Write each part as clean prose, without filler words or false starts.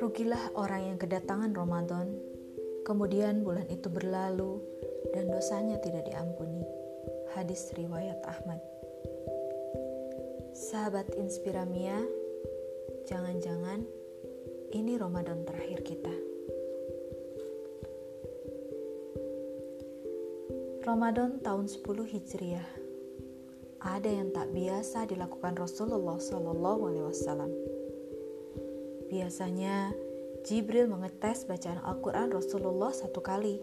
Rugilah orang yang kedatangan Ramadan, kemudian bulan itu berlalu dan dosanya tidak diampuni. Hadis riwayat Ahmad. Sahabat Inspiramia, jangan-jangan ini Ramadan terakhir kita. Ramadan tahun 10 Hijriah. Ada yang tak biasa dilakukan Rasulullah SAW. Biasanya Jibril mengetes bacaan Al-Quran Rasulullah 1 kali.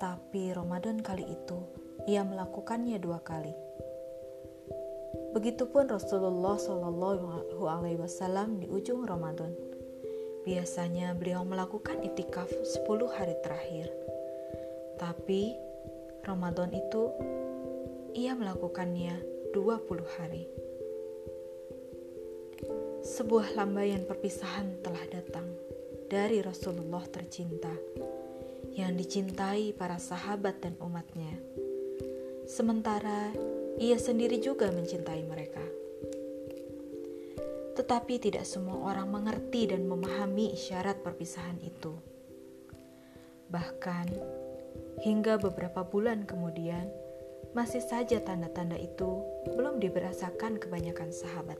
Tapi Ramadan kali itu ia melakukannya 2 kali. Begitupun Rasulullah SAW di ujung Ramadan. Biasanya beliau melakukan itikaf 10 hari terakhir. Tapi Ramadan itu ia melakukannya 20 hari. Sebuah lambaian perpisahan telah datang dari Rasulullah tercinta, yang dicintai para sahabat dan umatnya. Sementara ia sendiri juga mencintai mereka. Tetapi tidak semua orang mengerti dan memahami isyarat perpisahan itu. Bahkan hingga beberapa bulan kemudian, masih saja tanda-tanda itu belum diberasakan kebanyakan sahabat.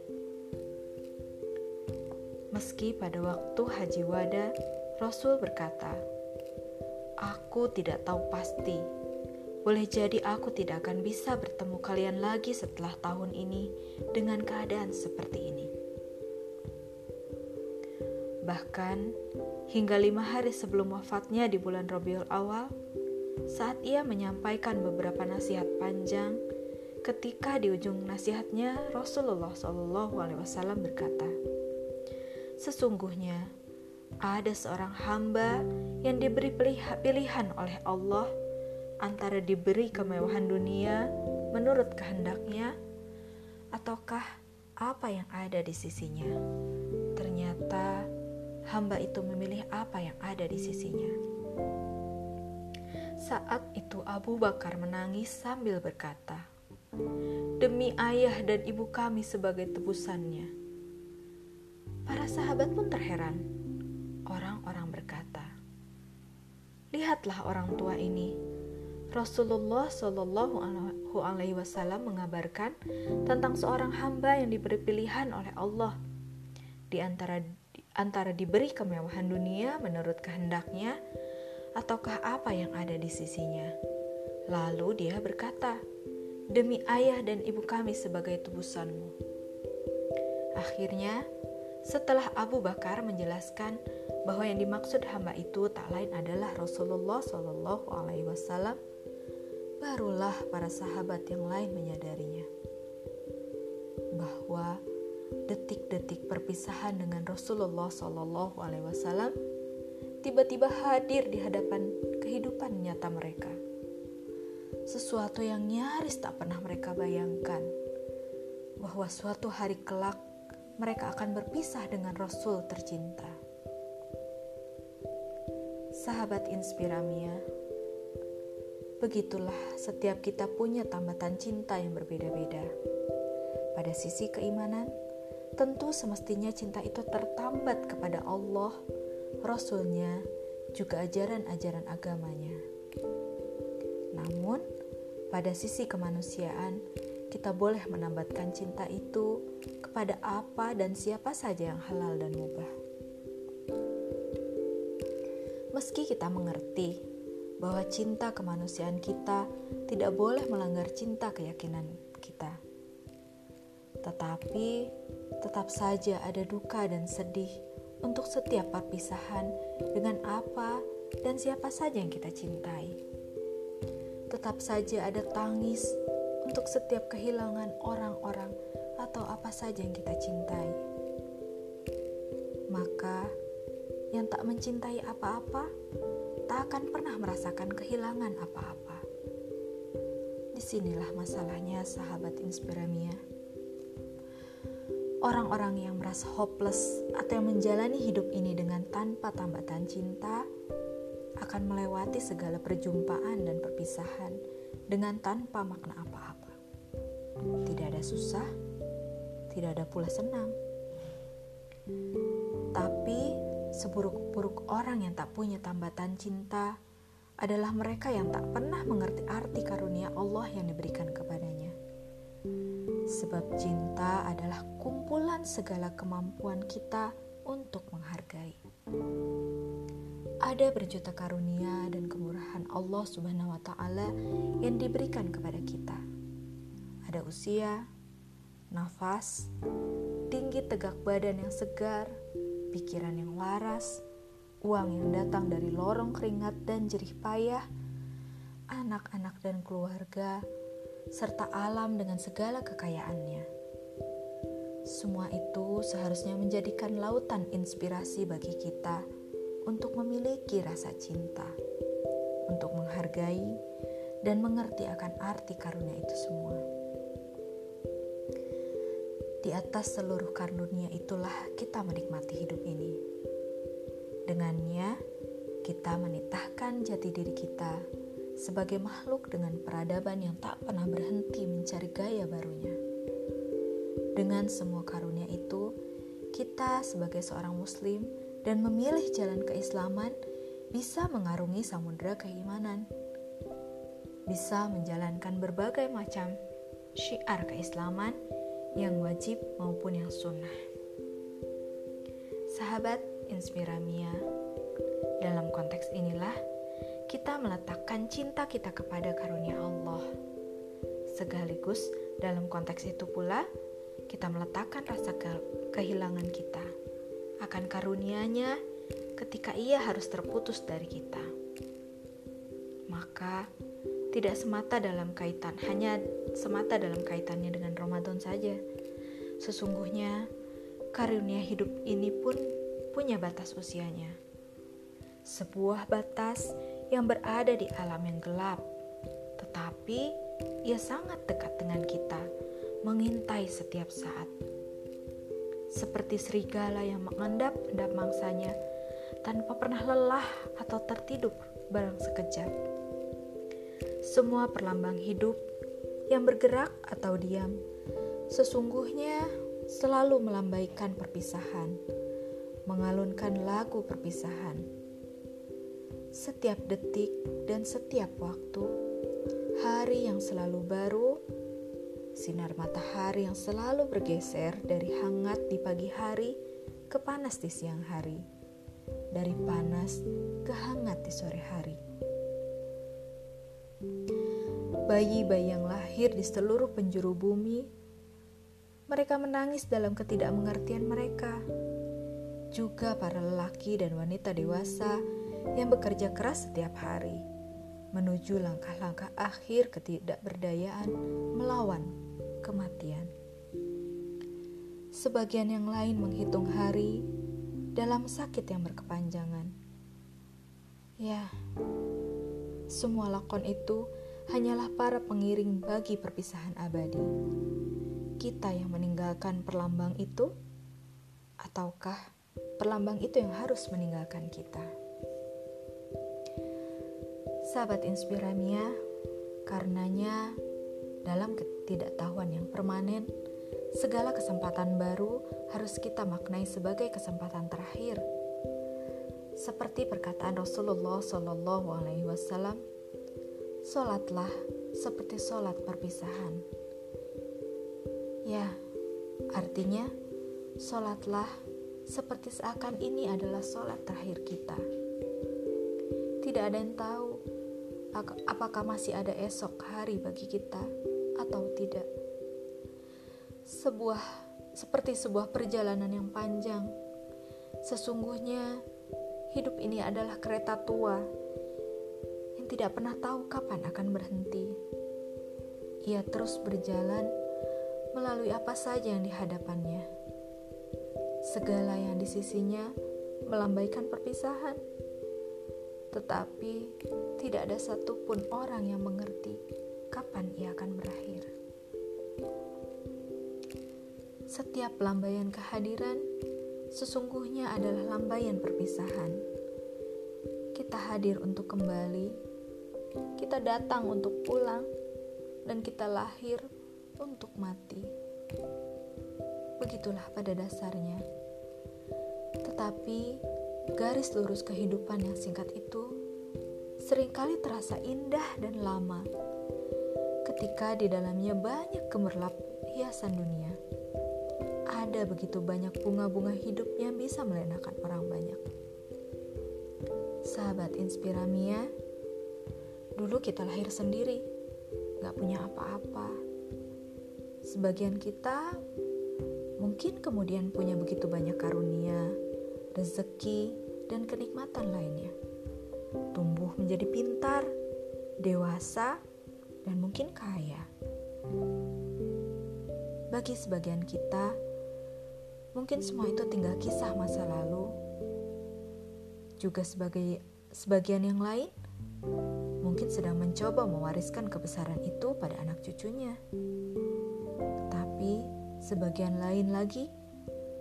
Meski pada waktu Haji Wada, Rasul berkata, "Aku tidak tahu pasti, boleh jadi aku tidak akan bisa bertemu kalian lagi setelah tahun ini dengan keadaan seperti ini." Bahkan, hingga 5 hari sebelum wafatnya di bulan Rabiul Awal, saat ia menyampaikan beberapa nasihat panjang, ketika di ujung nasihatnya Rasulullah SAW berkata, "Sesungguhnya ada seorang hamba yang diberi pilihan oleh Allah antara diberi kemewahan dunia menurut kehendaknya, ataukah apa yang ada di sisinya. Ternyata hamba itu memilih apa yang ada di sisinya." Saat itu Abu Bakar menangis sambil berkata, "Demi ayah dan ibu kami sebagai tebusannya." Para sahabat pun terheran. Orang-orang berkata, "Lihatlah orang tua ini. Rasulullah SAW mengabarkan tentang seorang hamba yang diberi pilihan oleh Allah antara diberi kemewahan dunia menurut kehendaknya, ataukah apa yang ada di sisinya." Lalu dia berkata, "Demi ayah dan ibu kami sebagai tebusanmu." Akhirnya, setelah Abu Bakar menjelaskan bahwa yang dimaksud hamba itu tak lain adalah Rasulullah SAW, barulah para sahabat yang lain menyadarinya bahwa detik-detik perpisahan dengan Rasulullah SAW tiba-tiba hadir di hadapan kehidupan nyata mereka. Sesuatu yang nyaris tak pernah mereka bayangkan, bahwa suatu hari kelak mereka akan berpisah dengan Rasul tercinta. Sahabat Inspiramia, begitulah setiap kita punya tambatan cinta yang berbeda-beda. Pada sisi keimanan, tentu semestinya cinta itu tertambat kepada Allah, Rasulnya, juga ajaran-ajaran agamanya. Namun, pada sisi kemanusiaan, kita boleh menambatkan cinta itu kepada apa dan siapa saja yang halal dan mubah. Meski kita mengerti bahwa cinta kemanusiaan kita tidak boleh melanggar cinta keyakinan kita, tetapi tetap saja ada duka dan sedih untuk setiap perpisahan dengan apa dan siapa saja yang kita cintai. Tetap saja ada tangis untuk setiap kehilangan orang-orang atau apa saja yang kita cintai. Maka, yang tak mencintai apa-apa, tak akan pernah merasakan kehilangan apa-apa. Disinilah masalahnya, sahabat Inspiramia. Orang-orang yang merasa hopeless atau yang menjalani hidup ini dengan tanpa tambatan cinta akan melewati segala perjumpaan dan perpisahan dengan tanpa makna apa-apa. Tidak ada susah, tidak ada pula senang. Tapi seburuk-buruk orang yang tak punya tambatan cinta adalah mereka yang tak pernah mengerti arti karunia Allah yang diberikan kepadanya. Sebab cinta adalah kumpulan segala kemampuan kita untuk menghargai. Ada berjuta karunia dan kemurahan Allah Subhanahu wa Ta'ala yang diberikan kepada kita. Ada usia, nafas, tinggi tegak badan yang segar, pikiran yang waras, uang yang datang dari lorong keringat dan jerih payah, anak-anak dan keluarga, serta alam dengan segala kekayaannya. Semua itu seharusnya menjadikan lautan inspirasi bagi kita untuk memiliki rasa cinta, untuk menghargai dan mengerti akan arti karunia itu semua. Di atas seluruh karunia itulah kita menikmati hidup ini. Dengannya, kita menitahkan jati diri kita sebagai makhluk dengan peradaban yang tak pernah berhenti mencari gaya barunya. Dengan semua karunia itu, kita sebagai seorang muslim dan memilih jalan keislaman bisa mengarungi samudera keimanan. Bisa menjalankan berbagai macam syiar keislaman yang wajib maupun yang sunnah. Sahabat Inspiramia, dalam konteks inilah kita meletakkan cinta kita kepada karunia Allah. Sekaligus dalam konteks itu pula kita meletakkan rasa kehilangan kita akan karunia-Nya ketika ia harus terputus dari kita. Maka tidak semata dalam kaitan, hanya semata dalam kaitannya dengan Ramadan saja. Sesungguhnya karunia hidup ini pun punya batas usianya. Sebuah batas yang berada di alam yang gelap, tetapi ia sangat dekat dengan kita, mengintai setiap saat. Seperti serigala yang mengendap-endap mangsanya tanpa pernah lelah atau tertidur barang sekejap. Semua perlambang hidup yang bergerak atau diam sesungguhnya selalu melambaikan perpisahan, mengalunkan lagu perpisahan. Setiap detik dan setiap waktu, hari yang selalu baru, sinar matahari yang selalu bergeser dari hangat di pagi hari ke panas di siang hari, dari panas ke hangat di sore hari. Bayi-bayi yang lahir di seluruh penjuru bumi, mereka menangis dalam ketidakmengertian mereka. Juga para lelaki dan wanita dewasa yang bekerja keras setiap hari menuju langkah-langkah akhir ketidakberdayaan melawan kematian. Sebagian yang lain menghitung hari dalam sakit yang berkepanjangan. Ya, semua lakon itu hanyalah para pengiring bagi perpisahan abadi. Kita yang meninggalkan perlambang itu, ataukah perlambang itu yang harus meninggalkan kita? Sahabat Inspiramia, karenanya dalam ketidaktahuan yang permanen, segala kesempatan baru harus kita maknai sebagai kesempatan terakhir. Seperti perkataan Rasulullah SAW, solatlah seperti solat perpisahan. Ya, artinya solatlah seperti seakan ini adalah solat terakhir kita. Tidak ada yang tahu apakah masih ada esok hari bagi kita atau tidak. Seperti sebuah perjalanan yang panjang. Sesungguhnya hidup ini adalah kereta tua yang tidak pernah tahu kapan akan berhenti. Ia terus berjalan melalui apa saja yang di hadapannya. Segala yang di sisinya melambaikan perpisahan. Tetapi tidak ada satupun orang yang mengerti kapan ia akan berakhir. Setiap lambaian kehadiran sesungguhnya adalah lambaian perpisahan. Kita hadir untuk kembali, kita datang untuk pulang, dan kita lahir untuk mati. Begitulah pada dasarnya. Tetapi garis lurus kehidupan yang singkat itu seringkali terasa indah dan lama ketika di dalamnya banyak gemerlap hiasan dunia. Ada begitu banyak bunga-bunga hidup yang bisa melenakan orang banyak. Sahabat Inspiramia, dulu kita lahir sendiri, gak punya apa-apa. Sebagian kita mungkin kemudian punya begitu banyak karunia, rezeki, dan kenikmatan lainnya. Tumbuh menjadi pintar, dewasa, dan mungkin kaya. Bagi sebagian kita, mungkin semua itu tinggal kisah masa lalu. Juga sebagai sebagian yang lain, mungkin sedang mencoba mewariskan kebesaran itu pada anak cucunya. Tapi sebagian lain lagi,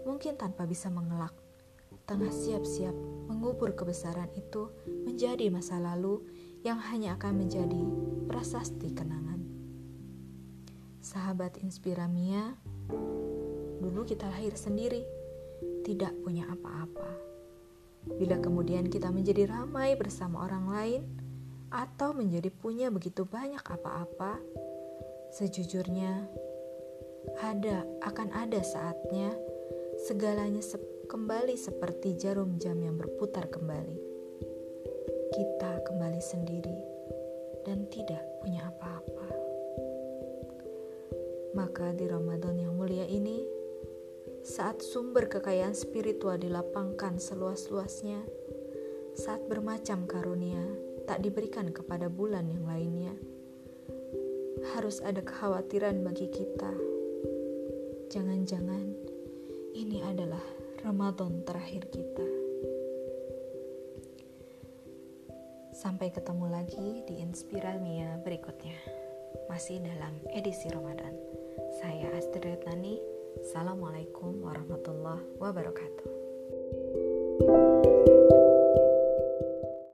mungkin tanpa bisa mengelak, tengah siap-siap mengubur kebesaran itu menjadi masa lalu yang hanya akan menjadi prasasti kenangan. Sahabat Inspiramia, dulu kita lahir sendiri, tidak punya apa-apa. Bila kemudian kita menjadi ramai bersama orang lain, atau menjadi punya begitu banyak apa-apa, sejujurnya akan ada saatnya segalanya kembali seperti jarum jam yang berputar kembali. Kita kembali sendiri dan tidak punya apa-apa. Maka di Ramadan yang mulia ini, saat sumber kekayaan spiritual dilapangkan seluas-luasnya, saat bermacam karunia tak diberikan kepada bulan yang lainnya, harus ada kekhawatiran bagi kita. Jangan-jangan ini adalah Ramadan terakhir kita. Sampai ketemu lagi di Inspiramia berikutnya, masih dalam edisi Ramadan. Saya Astrid Nani. Assalamualaikum warahmatullahi wabarakatuh.